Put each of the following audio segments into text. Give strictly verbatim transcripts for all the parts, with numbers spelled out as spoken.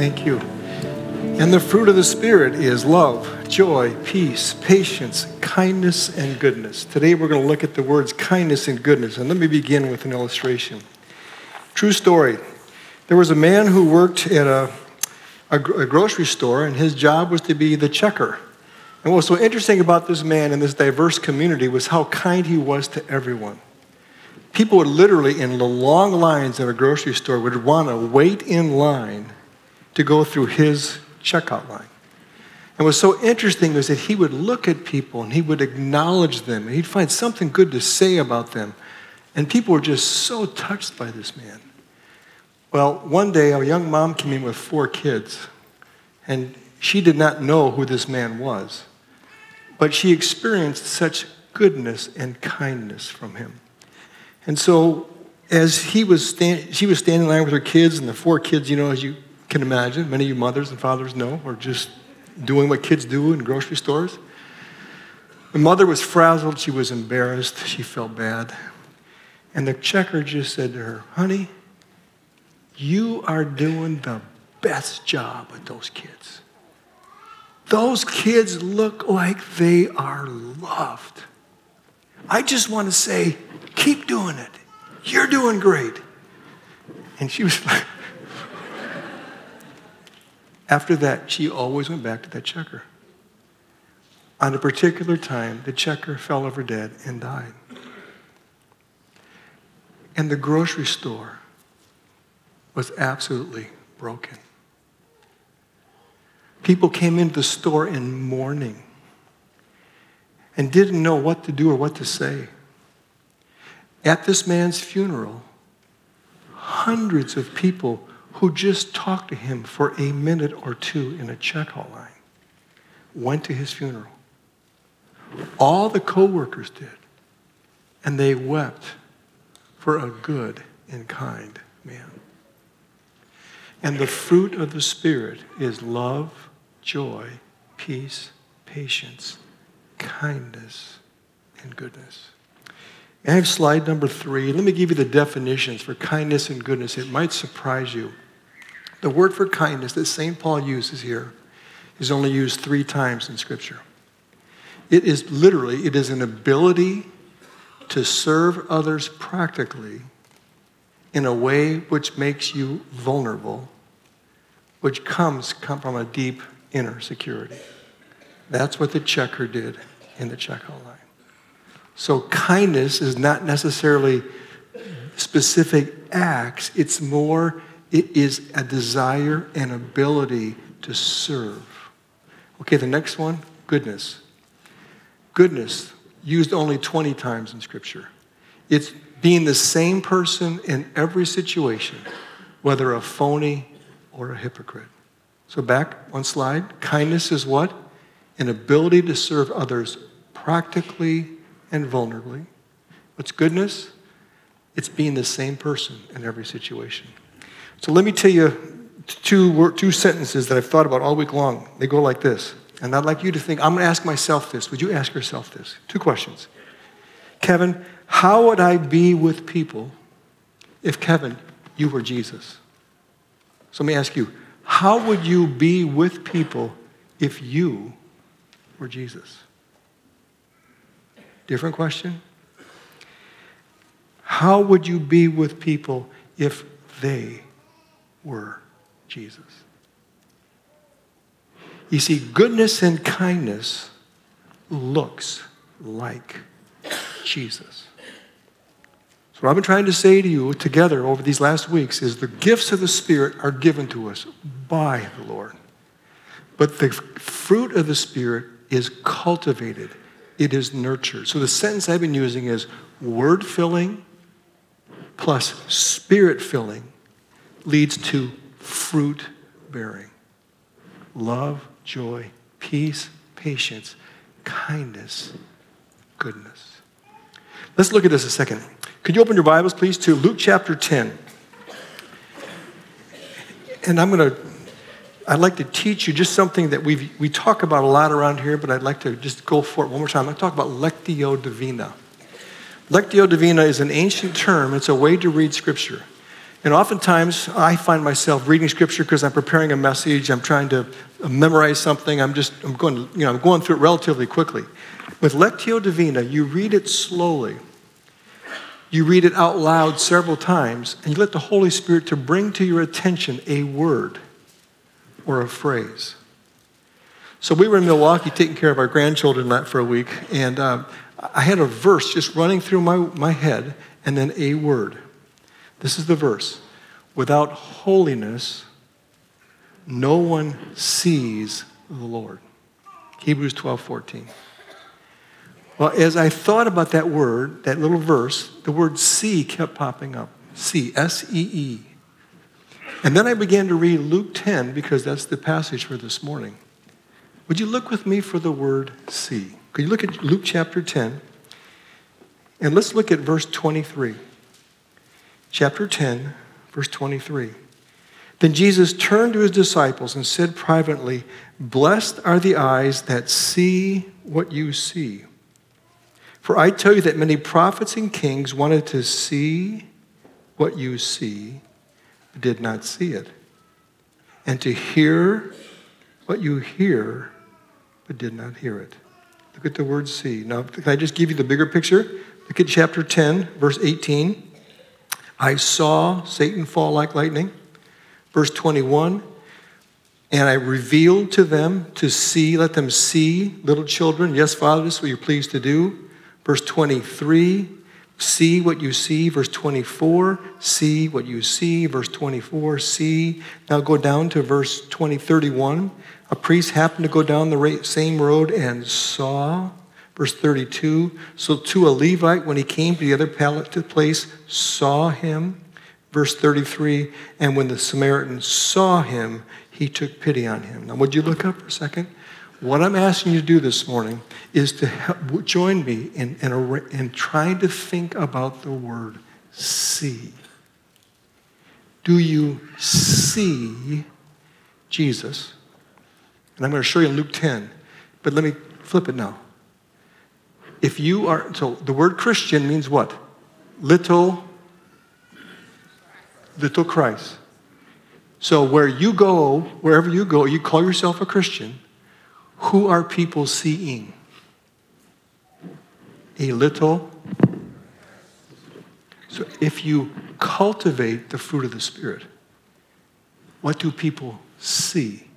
Thank you. And the fruit of the Spirit is love, joy, peace, patience, kindness, and goodness. Today we're going to look at the words kindness and goodness. And let me begin with an illustration. True story. There was a man who worked at a, a, a grocery store, and his job was to be the checker. And what was so interesting about this man in this diverse community was how kind he was to everyone. People would literally, in the long lines at a grocery store, would want to wait in line to go through his checkout line. And what's so interesting was that he would look at people and he would acknowledge them, and he'd find something good to say about them. And people were just so touched by this man. Well, one day, a young mom came in with four kids, and she did not know who this man was, but she experienced such goodness and kindness from him. And so as he was stand- she was standing in line with her kids, and the four kids, you know, as you can imagine, many of you mothers and fathers know, are just doing what kids do in grocery stores. The mother was frazzled. She was embarrassed. She felt bad. And the checker just said to her, "Honey, you are doing the best job with those kids. Those kids look like they are loved. I just want to say, keep doing it. You're doing great." And she was like, after that, she always went back to that checker. On a particular time, the checker fell over dead and died. And the grocery store was absolutely broken. People came into the store in mourning and didn't know what to do or what to say. At this man's funeral, hundreds of people who just talked to him for a minute or two in a checkout line went to his funeral. All the co-workers did, and they wept for a good and kind man. And the fruit of the Spirit is love, joy, peace, patience, kindness, and goodness. I have slide number three. Let me give you the definitions for kindness and goodness. It might surprise you. The word for kindness that Saint Paul uses here is only used three times in Scripture. It is literally, it is an ability to serve others practically in a way which makes you vulnerable, which comes come from a deep inner security. That's what the checker did in the checkout line. So kindness is not necessarily specific acts. It's more, it is a desire and ability to serve. Okay, the next one, goodness. Goodness, used only twenty times in Scripture. It's being the same person in every situation, whether a phony or a hypocrite. So back one slide. Kindness is what? An ability to serve others practically and vulnerably. What's goodness? It's being the same person in every situation. So let me tell you two, two sentences that I've thought about all week long. They go like this. And I'd like you to think, I'm going to ask myself this. Would you ask yourself this? Two questions. Kevin, how would I be with people if, Kevin, you were Jesus? So let me ask you, how would you be with people if you were Jesus? Different question. How would you be with people if they were Jesus? You see, goodness and kindness looks like Jesus. So what I've been trying to say to you together over these last weeks is the gifts of the Spirit are given to us by the Lord. But the fruit of the Spirit is cultivated. It is nurtured. So the sentence I've been using is word-filling plus spirit-filling leads to fruit-bearing. Love, joy, peace, patience, kindness, goodness. Let's look at this a second. Could you open your Bibles, please, to Luke chapter ten? And I'm going to I'd like to teach you just something that we we talk about a lot around here, but I'd like to just go for it one more time. I talk about Lectio Divina. Lectio Divina is an ancient term. It's a way to read Scripture. And oftentimes, I find myself reading scripture because I'm preparing a message, I'm trying to memorize something, I'm just, I'm going, you know, I'm going through it relatively quickly. With Lectio Divina, you read it slowly. You read it out loud several times, and you let the Holy Spirit to bring to your attention a word or a phrase. So we were in Milwaukee taking care of our grandchildren for a week, and um, I had a verse just running through my, my head, and then a word. This is the verse. Without holiness, no one sees the Lord. Hebrews twelve fourteen. Well, as I thought about that word, that little verse, the word see kept popping up. See, S E E. And then I began to read Luke ten, because that's the passage for this morning. Would you look with me for the word see? Could you look at Luke chapter ten? And let's look at verse twenty-three. Chapter ten, verse twenty-three. Then Jesus turned to his disciples and said privately, "Blessed are the eyes that see what you see. For I tell you that many prophets and kings wanted to see what you see, but did not see it, and to hear what you hear, but did not hear it." Look at the word see. Now, can I just give you the bigger picture? Look at chapter ten, verse eighteen. I saw Satan fall like lightning. Verse twenty-one, and I revealed to them to see, let them see, little children. Yes, Father, this is what you're pleased to do. Verse twenty-three, see what you see. Verse twenty-four, see what you see. Verse twenty-four, see. Now go down to verse twenty, thirty-one. A priest happened to go down the same road and saw. Verse thirty-two, so too a Levite, when he came to the other place, saw him. Verse thirty-three, and when the Samaritan saw him, he took pity on him. Now, would you look up for a second? What I'm asking you to do this morning is to help, join me in, in, a, in trying to think about the word see. Do you see Jesus? And I'm going to show you in Luke ten, but let me flip it now. If you are, so the word Christian means what? Little, little Christ. So where you go, wherever you go, you call yourself a Christian. Who are people seeing? A little. So if you cultivate the fruit of the Spirit, what do people see?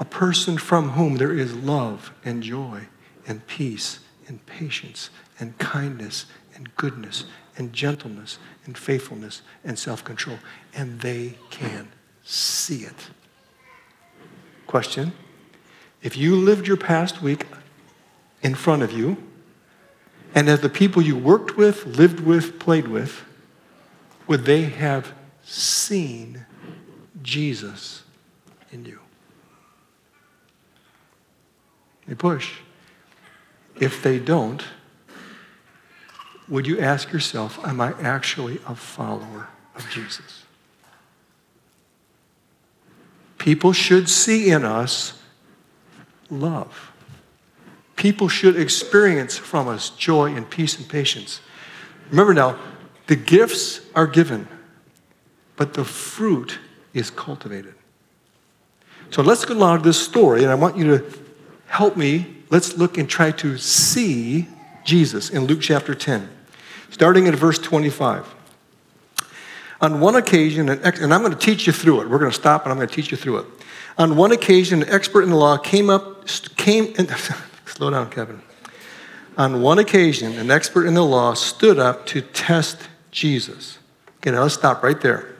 A person from whom there is love and joy and peace and patience and kindness and goodness and gentleness and faithfulness and self-control. And they can see it. Question? If you lived your past week in front of you, and as the people you worked with, lived with, played with, would they have seen Jesus in you? They push. If they don't, would you ask yourself, am I actually a follower of Jesus? People should see in us love. People should experience from us joy and peace and patience. Remember now, the gifts are given, but the fruit is cultivated. So let's go along to this story, and I want you to help me. Let's look and try to see Jesus in Luke chapter ten, starting at verse twenty-five. On one occasion, an ex- and I'm going to teach you through it. We're going to stop, and I'm going to teach you through it. On one occasion, an expert in the law came up, came, and, slow down, Kevin. On one occasion, an expert in the law stood up to test Jesus. Okay, now let's stop right there.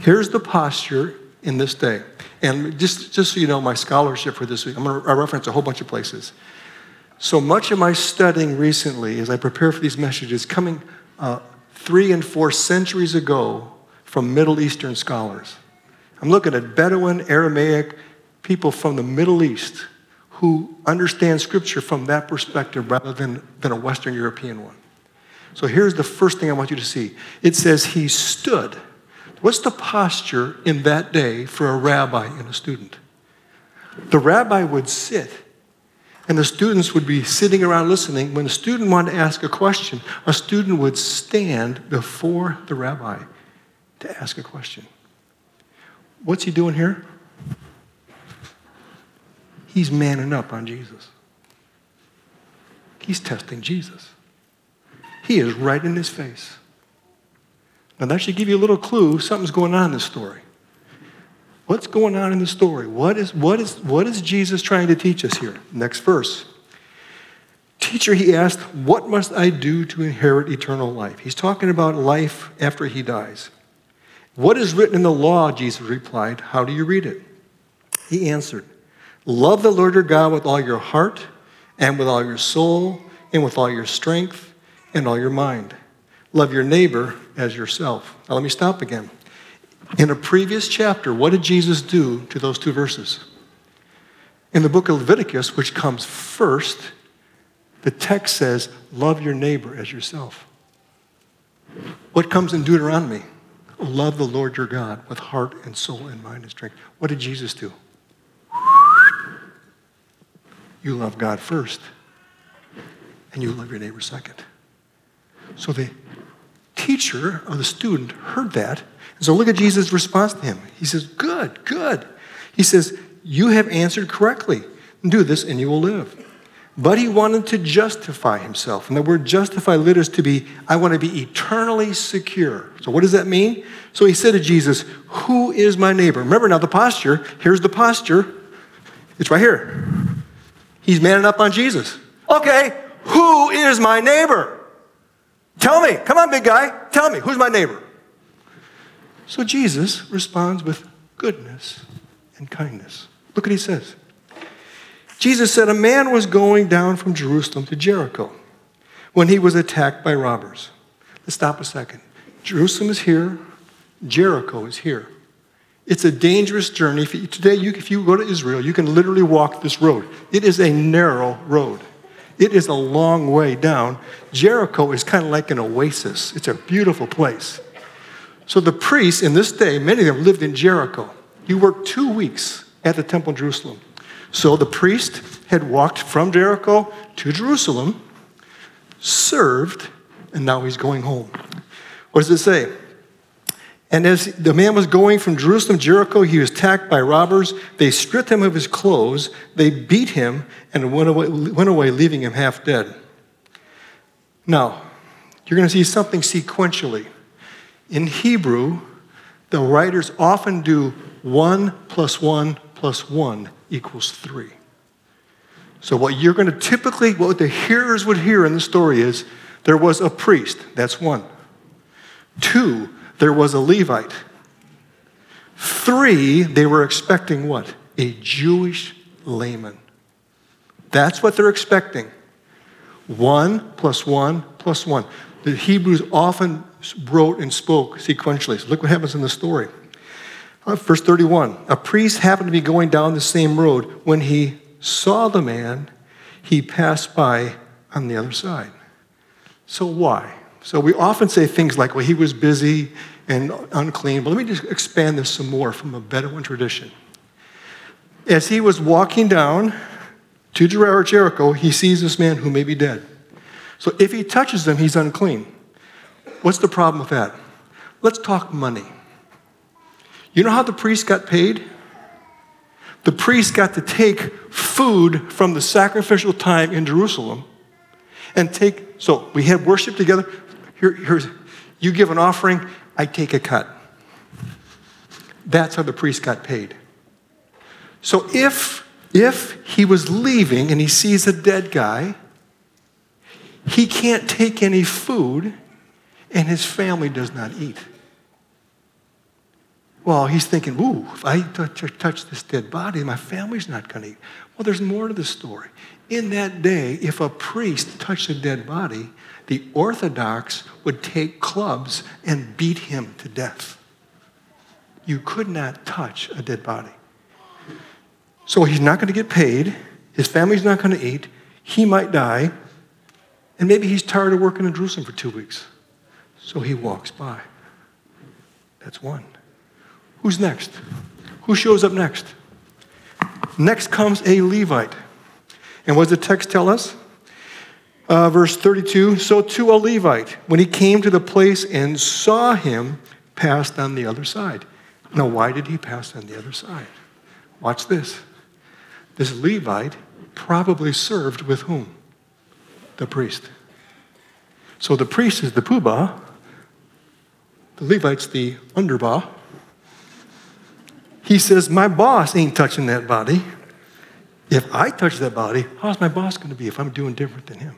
Here's the posture in this day. And just, just so you know, my scholarship for this week, I'm going to reference a whole bunch of places. So much of my studying recently, as I prepare for these messages, coming uh, three and four centuries ago from Middle Eastern scholars. I'm looking at Bedouin, Aramaic, people from the Middle East who understand Scripture from that perspective rather than, than a Western European one. So here's the first thing I want you to see. It says he stood. What's the posture in that day for a rabbi and a student? The rabbi would sit, and the students would be sitting around listening. When a student wanted to ask a question, a student would stand before the rabbi to ask a question. What's he doing here? He's manning up on Jesus. He's testing Jesus. He is right in his face. Now that should give you a little clue something's going on in this story. What's going on in the story? What is, what is, what is Jesus trying to teach us here? Next verse. Teacher, he asked, what must I do to inherit eternal life? He's talking about life after he dies. What is written in the law, Jesus replied. How do you read it? He answered, love the Lord your God with all your heart and with all your soul and with all your strength and all your mind. Love your neighbor as yourself. Now let me stop again. In a previous chapter, what did Jesus do to those two verses? In the book of Leviticus, which comes first, the text says, love your neighbor as yourself. What comes in Deuteronomy? Love the Lord your God with heart and soul and mind and strength. What did Jesus do? You love God first, and you love your neighbor second. So the teacher or the student heard that. And so look at Jesus' response to him. He says, good, good. He says, you have answered correctly. Do this and you will live. But he wanted to justify himself. And the word justify literally is to be, I want to be eternally secure. So what does that mean? So he said to Jesus, who is my neighbor? Remember now the posture. Here's the posture. It's right here. He's manning up on Jesus. Okay, who is my neighbor? Tell me. Come on, big guy. Tell me. Who's my neighbor? So Jesus responds with goodness and kindness. Look what he says. Jesus said, a man was going down from Jerusalem to Jericho when he was attacked by robbers. Let's stop a second. Jerusalem is here. Jericho is here. It's a dangerous journey. If you, today, you, if you go to Israel, you can literally walk this road. It is a narrow road. It is a long way down. Jericho is kind of like an oasis. It's a beautiful place. So the priests in this day, many of them lived in Jericho. You worked two weeks at the temple in Jerusalem. So the priest had walked from Jericho to Jerusalem, served, and now he's going home. What does it say? And as the man was going from Jerusalem to Jericho, he was attacked by robbers. They stripped him of his clothes. They beat him and went away, went away leaving him half dead. Now, you're going to see something sequentially. In Hebrew, the writers often do one plus one plus one equals three. So what you're going to typically, what the hearers would hear in the story is, there was a priest, that's one. Two, there was a Levite. Three, they were expecting what? A Jewish layman. That's what they're expecting. One plus one plus one. The Hebrews often wrote and spoke sequentially. So look what happens in the story. Verse thirty-one, a priest happened to be going down the same road. When he saw the man, he passed by on the other side. So why? So we often say things like, well, he was busy and unclean. But let me just expand this some more from a Bedouin tradition. As he was walking down to Jericho, he sees this man who may be dead. So if he touches them, he's unclean. What's the problem with that? Let's talk money. You know how the priest got paid? The priest got to take food from the sacrificial time in Jerusalem and take, so we had worship together. Here, here's, you give an offering, I take a cut. That's how the priest got paid. So if, if he was leaving and he sees a dead guy, he can't take any food and his family does not eat. Well, he's thinking, ooh, if I touch, touch this dead body, my family's not going to eat. Well, there's more to the story. In that day, if a priest touched a dead body, the Orthodox would take clubs and beat him to death. You could not touch a dead body. So he's not going to get paid. His family's not going to eat. He might die. And maybe he's tired of working in Jerusalem for two weeks. So he walks by. That's one. Who's next? Who shows up next? Next comes a Levite. And what does the text tell us? Uh, verse thirty-two, so to a Levite, when he came to the place and saw him, passed on the other side. Now, why did he pass on the other side? Watch this. This Levite probably served with whom? The priest. So the priest is the poobah, the Levite's the underbah. He says, my boss ain't touching that body. If I touch that body, how's my boss going to be if I'm doing different than him?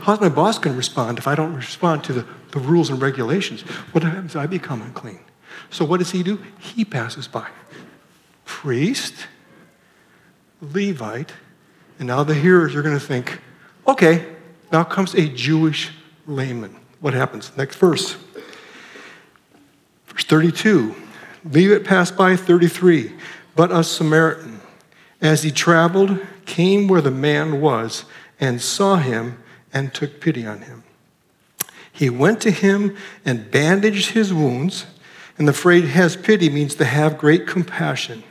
How's my boss going to respond if I don't respond to the, the rules and regulations? What happens if I become unclean? So what does he do? He passes by. Priest, Levite, and now the hearers are going to think, okay, now comes a Jewish layman. What happens? Next verse. Verse thirty-two. Levite passed by, thirty-three. But a Samaritan, as he traveled, came where the man was and saw him and took pity on him. He went to him and bandaged his wounds. And the phrase has pity means to have great compassion.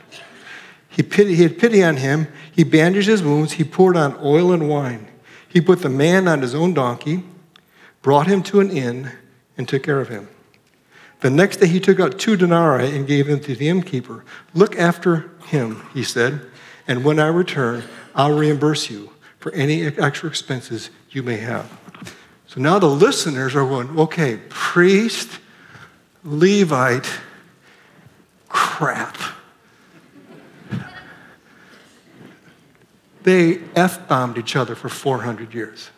He, pity, he had pity on him. He bandaged his wounds. He poured on oil and wine. He put the man on his own donkey, brought him to an inn, and took care of him. The next day he took out two denarii and gave them to the innkeeper. Look after him, he said, and when I return, I'll reimburse you for any extra expenses you may have. So now the listeners are going, okay, priest, Levite, crap. They F-bombed each other for four hundred years.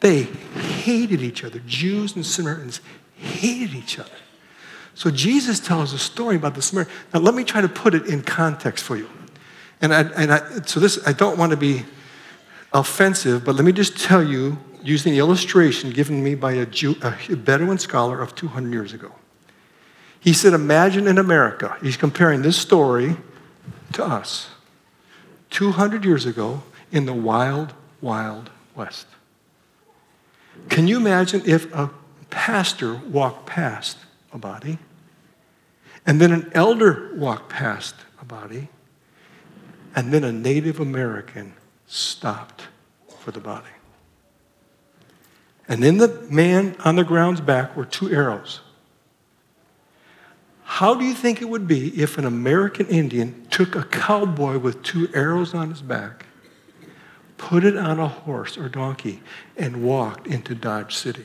They hated each other. Jews and Samaritans hated each other. So Jesus tells a story about the Samaritan. Now let me try to put it in context for you. And I, and I, so this, I don't want to be offensive, but let me just tell you, using the illustration given me by a, Jew, a Bedouin scholar of two hundred years ago. He said, imagine in America, he's comparing this story to us, two hundred years ago in the wild, wild West. Can you imagine if a pastor walked past a body, and then an elder walked past a body, and then a Native American stopped for the body? And in the man on the ground's back were two arrows. How do you think it would be if an American Indian took a cowboy with two arrows on his back, put it on a horse or donkey, and walked into Dodge City?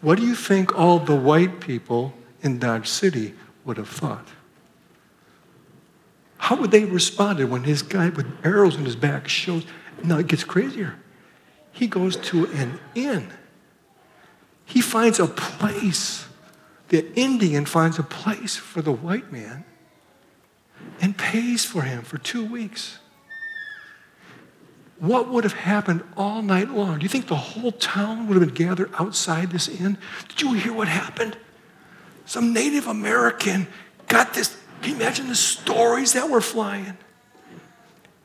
What do you think all the white people in Dodge City would have thought? How would they have responded when his guy with arrows in his back shows? Now it gets crazier. He goes to an inn. He finds a place. The Indian finds a place for the white man and pays for him for two weeks. What would have happened all night long? Do you think the whole town would have been gathered outside this inn? Did you hear what happened? Some Native American got this. Can you imagine the stories that were flying?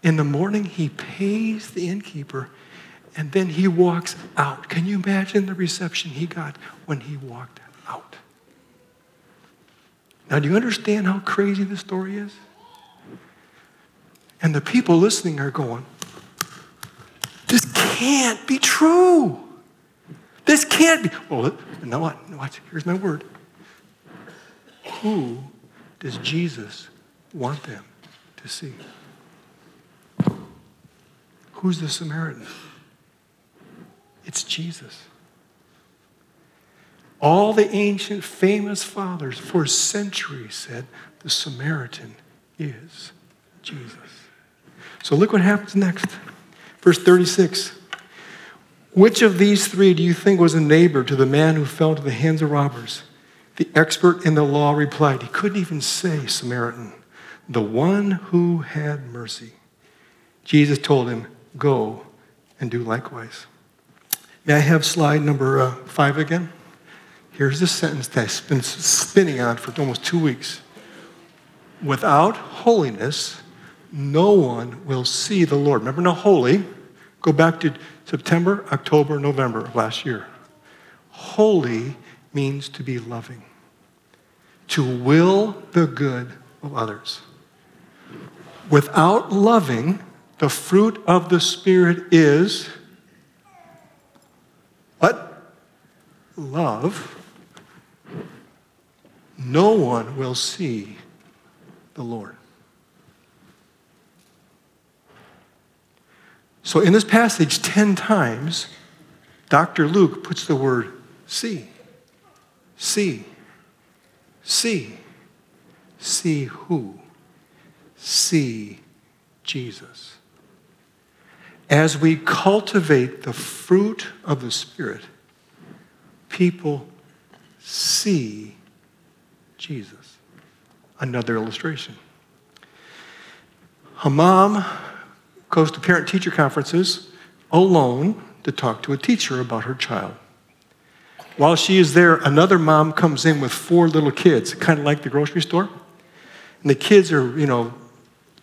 In the morning, he pays the innkeeper, and then he walks out. Can you imagine the reception he got when he walked out? Now, do you understand how crazy this story is? And the people listening are going, this can't be true. This can't be. Well, now what? Watch. Here's my word. Who does Jesus want them to see? Who's the Samaritan? It's Jesus. All the ancient famous fathers for centuries said the Samaritan is Jesus. So look what happens next. Verse thirty-six. Which of these three do you think was a neighbor to the man who fell into the hands of robbers? The expert in the law replied, he couldn't even say Samaritan, the one who had mercy. Jesus told him, go and do likewise. May I have slide number uh, five again? Here's the sentence that I've been spinning on for almost two weeks. Without holiness, no one will see the Lord. Remember, now holy, go back to September, October, November of last year. Holy means to be loving, to will the good of others. Without loving, the fruit of the Spirit is love, no one will see the Lord. So in this passage, ten times, Doctor Luke puts the word see, see, see, see who? See Jesus. As we cultivate the fruit of the Spirit, people see Jesus. Another illustration. A mom goes to parent-teacher conferences alone to talk to a teacher about her child. While she is there, another mom comes in with four little kids, kind of like the grocery store. And the kids are, you know,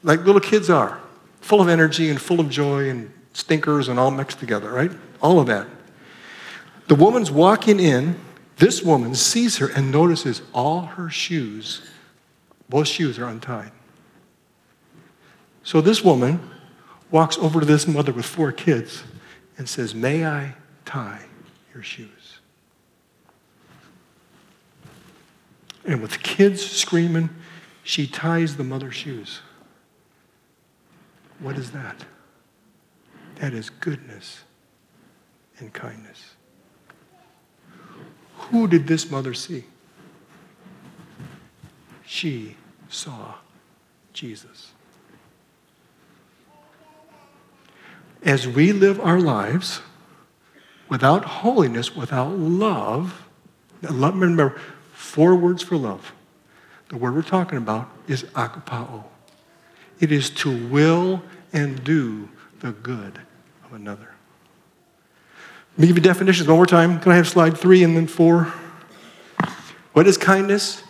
like little kids are, full of energy and full of joy and stinkers and all mixed together, right? All of that. The woman's walking in. This woman sees her and notices all her shoes, both shoes are untied. So this woman walks over to this mother with four kids and says, "May I tie your shoes?" And with the kids screaming, she ties the mother's shoes. What is that? That is goodness and kindness. Who did this mother see? She saw Jesus. As we live our lives without holiness, without love, remember, four words for love. The word we're talking about is akapao. It is to will and do the good of another. Let me give you definitions one more time. Can I have slide three and then four? What is kindness?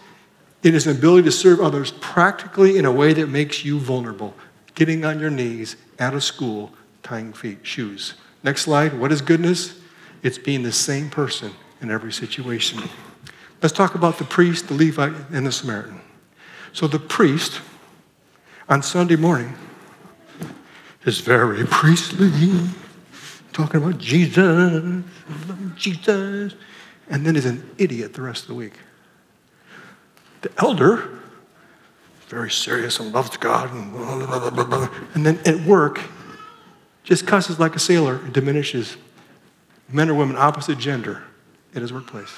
It is an ability to serve others practically in a way that makes you vulnerable. Getting on your knees at a school, tying feet, shoes. Next slide. What is goodness? It's being the same person in every situation. Let's talk about the priest, the Levite, and the Samaritan. So the priest, on Sunday morning, is very priestly, talking about Jesus, Jesus, and then is an idiot the rest of the week. The elder, very serious and loves God, and blah, blah, blah, blah, blah. And then at work, just cusses like a sailor and diminishes men or women opposite gender at his workplace.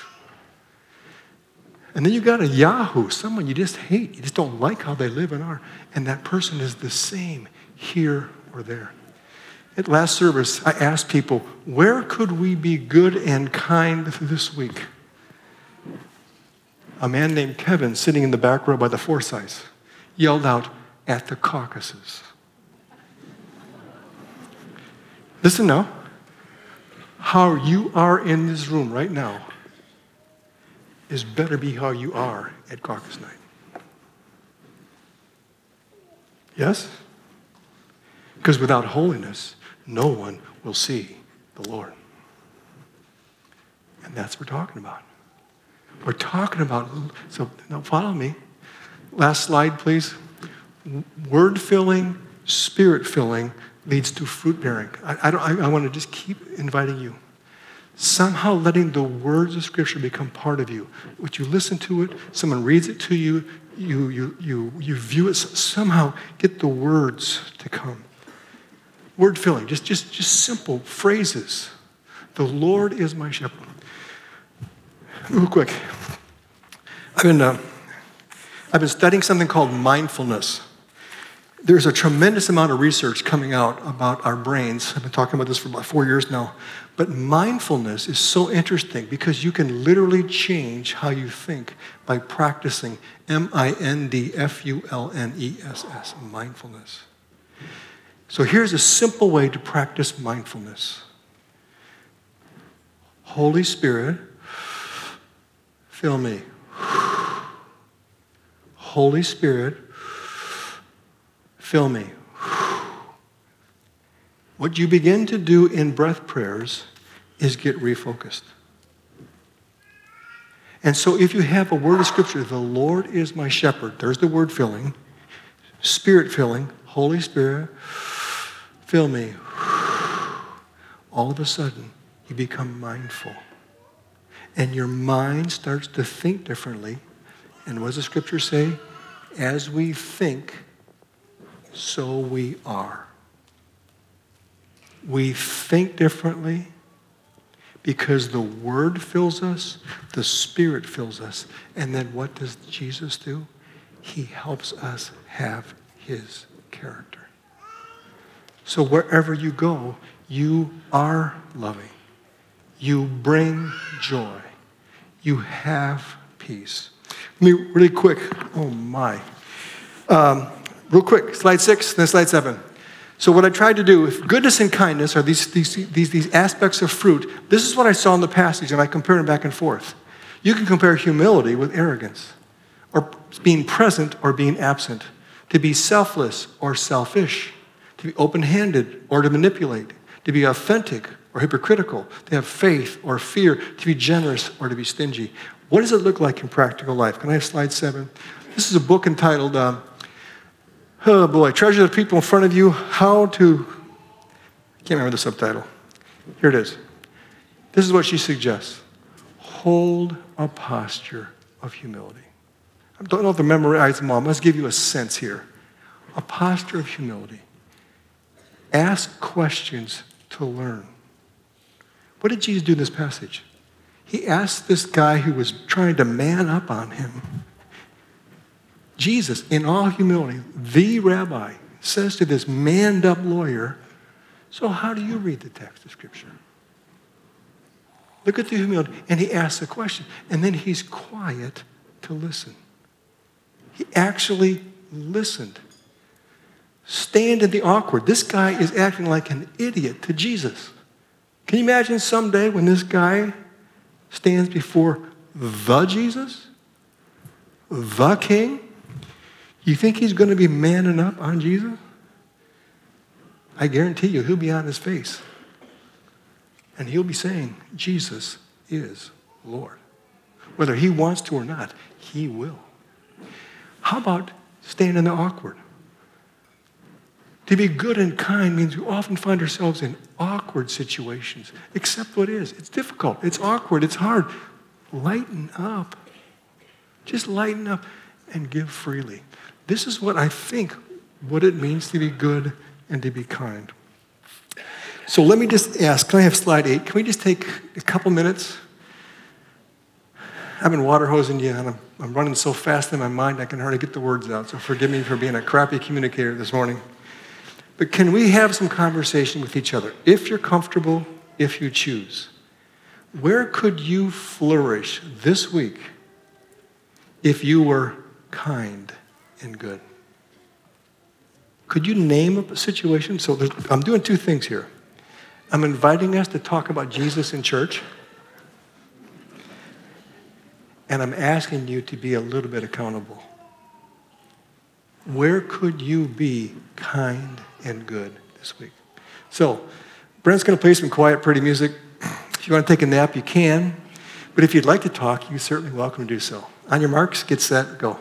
And then you got a Yahoo, someone you just hate, you just don't like how they live and are, and that person is the same here or there. At last service, I asked people, where could we be good and kind this week? A man named Kevin, sitting in the back row by the Forsyths, yelled out, "At the caucuses." Listen now, how you are in this room right now is better be how you are at caucus night. Yes? Because without holiness, no one will see the Lord. And that's what we're talking about. We're talking about, so now follow me. Last slide, please. Word-filling, spirit-filling leads to fruit-bearing. I, I, don't, I, I want to just keep inviting you. Somehow letting the words of Scripture become part of you. Would you listen to it? Someone reads it to you. You, you, you, you view it. Somehow get the words to come. Word-filling, just, just, just simple phrases. The Lord is my shepherd. Real quick, I've been, uh, I've been studying something called mindfulness. There's a tremendous amount of research coming out about our brains. I've been talking about this for about four years now. But mindfulness is so interesting because you can literally change how you think by practicing M I N D F U L N E S S, mindfulness. So here's a simple way to practice mindfulness. Holy Spirit, fill me. Holy Spirit, fill me. What you begin to do in breath prayers is get refocused. And so if you have a word of Scripture, the Lord is my shepherd. There's the word filling. Spirit filling. Holy Spirit, fill me. All of a sudden, you become mindful. and your mind starts to think differently. And what does the scripture say? As we think, so we are. We think differently because the Word fills us, the Spirit fills us. And then what does Jesus do? He helps us have his character. So wherever you go, you are loving. You bring joy. You have peace. Let me really quick, oh my. Um, real quick, slide six, then slide seven. So what I tried to do, if goodness and kindness are these, these, these, these aspects of fruit, this is what I saw in the passage, and I compared them back and forth. You can compare humility with arrogance, or being present or being absent, to be selfless or selfish, to be open-handed or to manipulate, to be authentic or hypocritical, to have faith or fear, to be generous or to be stingy. What does it look like in practical life? Can I have slide seven? This is a book entitled, um, oh boy, Treasure the People in Front of You, How to, I can't remember the subtitle. Here it is. This is what she suggests. Hold a posture of humility. I don't know if I memorized them all. Let's give you a sense here. A posture of humility. Ask questions to learn. What did Jesus do in this passage? He asked this guy who was trying to man up on him. Jesus, in all humility, the rabbi, says to this manned up lawyer, so how do you read the text of Scripture? Look at the humility. And he asks a question. And then he's quiet to listen. He actually listened. Stand in the awkward. This guy is acting like an idiot to Jesus. Can you imagine someday when this guy stands before the Jesus, the King? You think he's going to be manning up on Jesus? I guarantee you, he'll be on his face. And he'll be saying, Jesus is Lord. Whether he wants to or not, he will. How about staying in the awkward? To be good and kind means we often find ourselves in awkward situations. Accept what is. It's difficult. It's awkward. It's hard. Lighten up. Just lighten up and give freely. This is what I think what it means to be good and to be kind. So let me just ask, can I have slide eight? Can we just take a couple minutes? I've been water hosing you, and I'm, I'm running so fast in my mind I can hardly get the words out, so forgive me for being a crappy communicator this morning. But can we have some conversation with each other? If you're comfortable, if you choose, where could you flourish this week if you were kind and good? Could you name a situation? So I'm doing two things here. I'm inviting us to talk about Jesus in church, and I'm asking you to be a little bit accountable. Where could you be kind and good this week? So, Brent's going to play some quiet, pretty music. If you want to take a nap, you can. But if you'd like to talk, you're certainly welcome to do so. On your marks, get set, go.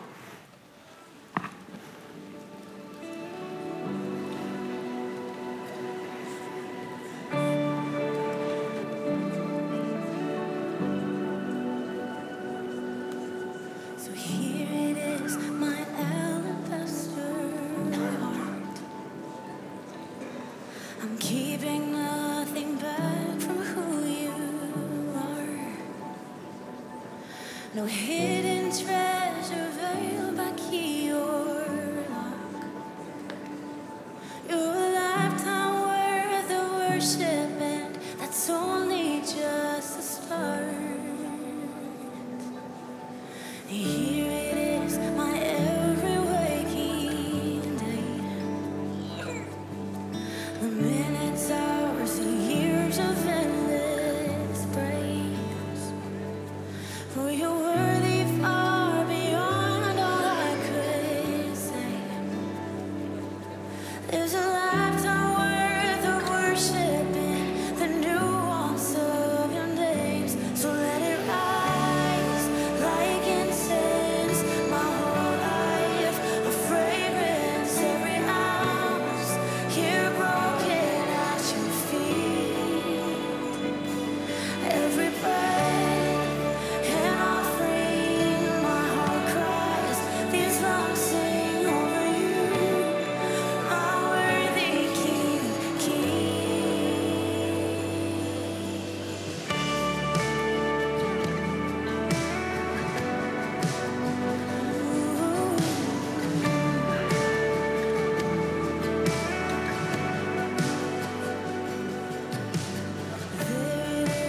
For you're worthy.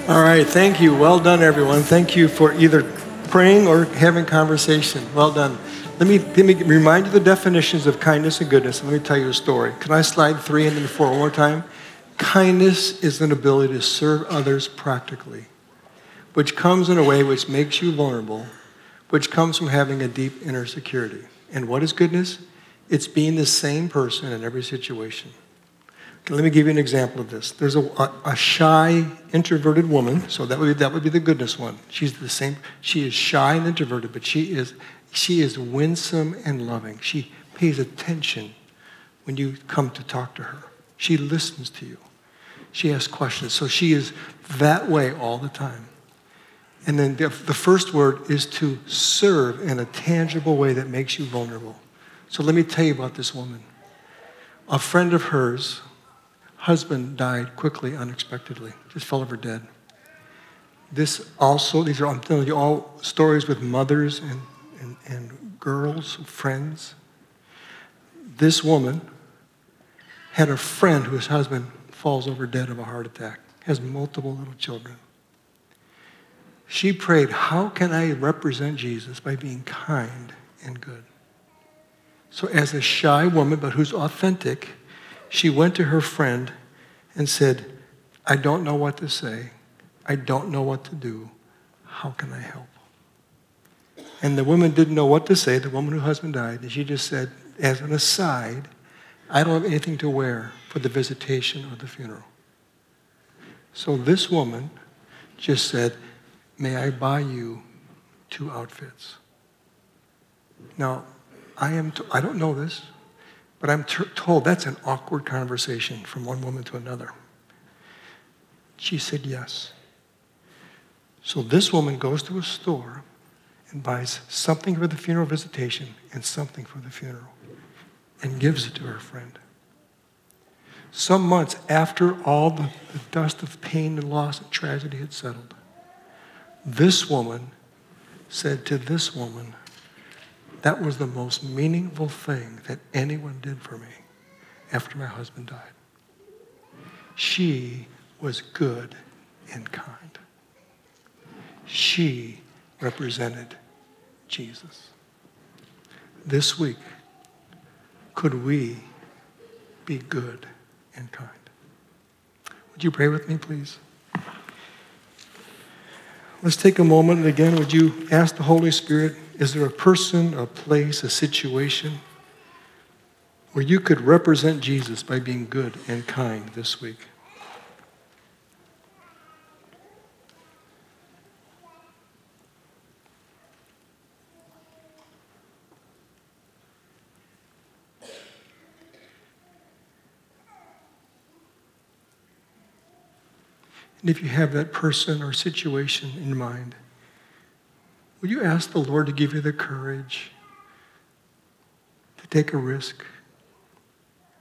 All right, thank you. Well done, everyone. Thank you for either praying or having conversation. Well done. Let me, let me remind you the definitions of kindness and goodness, and let me tell you a story. Can I slide three and then four one more time? Kindness is an ability to serve others practically, which comes in a way which makes you vulnerable, which comes from having a deep inner security. And what is goodness? It's being the same person in every situation. Let me give you an example of this. There's a, a, a shy, introverted woman, so that would be, that would be the goodness one. She's the same. She is shy and introverted, but she is she is winsome and loving. She pays attention when you come to talk to her. She listens to you. She asks questions. So she is that way all the time. And then the, the first word is to serve in a tangible way that makes you vulnerable. So let me tell you about this woman. A friend of hers, husband died quickly, unexpectedly. Just fell over dead. This also, these are, I'm telling you, all stories with mothers and, and, and girls, friends. This woman had a friend whose husband falls over dead of a heart attack, has multiple little children. She prayed, how can I represent Jesus by being kind and good? So as a shy woman, but who's authentic, she went to her friend and said, I don't know what to say. I don't know what to do. How can I help? And the woman didn't know what to say, the woman whose husband died, and she just said, as an aside, I don't have anything to wear for the visitation or the funeral. So this woman just said, may I buy you two outfits? Now, I am t- I don't know this, but I'm t- told that's an awkward conversation from one woman to another. She said yes. So this woman goes to a store and buys something for the funeral visitation and something for the funeral and gives it to her friend. Some months after all the, the dust of pain and loss and tragedy had settled, this woman said to this woman, that was the most meaningful thing that anyone did for me after my husband died. She was good and kind. She represented Jesus. This week, could we be good and kind? Would you pray with me, please? Let's take a moment, and again, would you ask the Holy Spirit, is there a person, a place, a situation where you could represent Jesus by being good and kind this week? And if you have that person or situation in mind, would you ask the Lord to give you the courage to take a risk,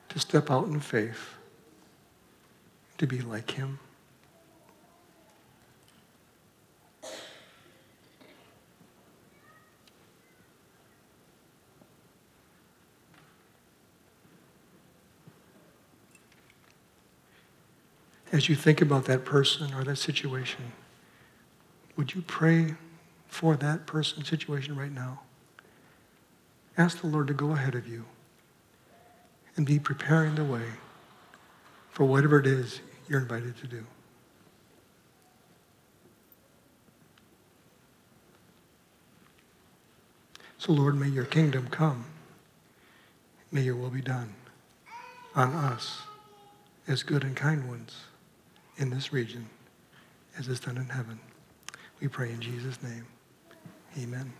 to step out in faith, to be like Him? As you think about that person or that situation, would you pray for that person's situation right now? Ask the Lord to go ahead of you and be preparing the way for whatever it is you're invited to do. So Lord, may your kingdom come. May your will be done on us as good and kind ones in this region as it's done in heaven. We pray in Jesus' name. Amen.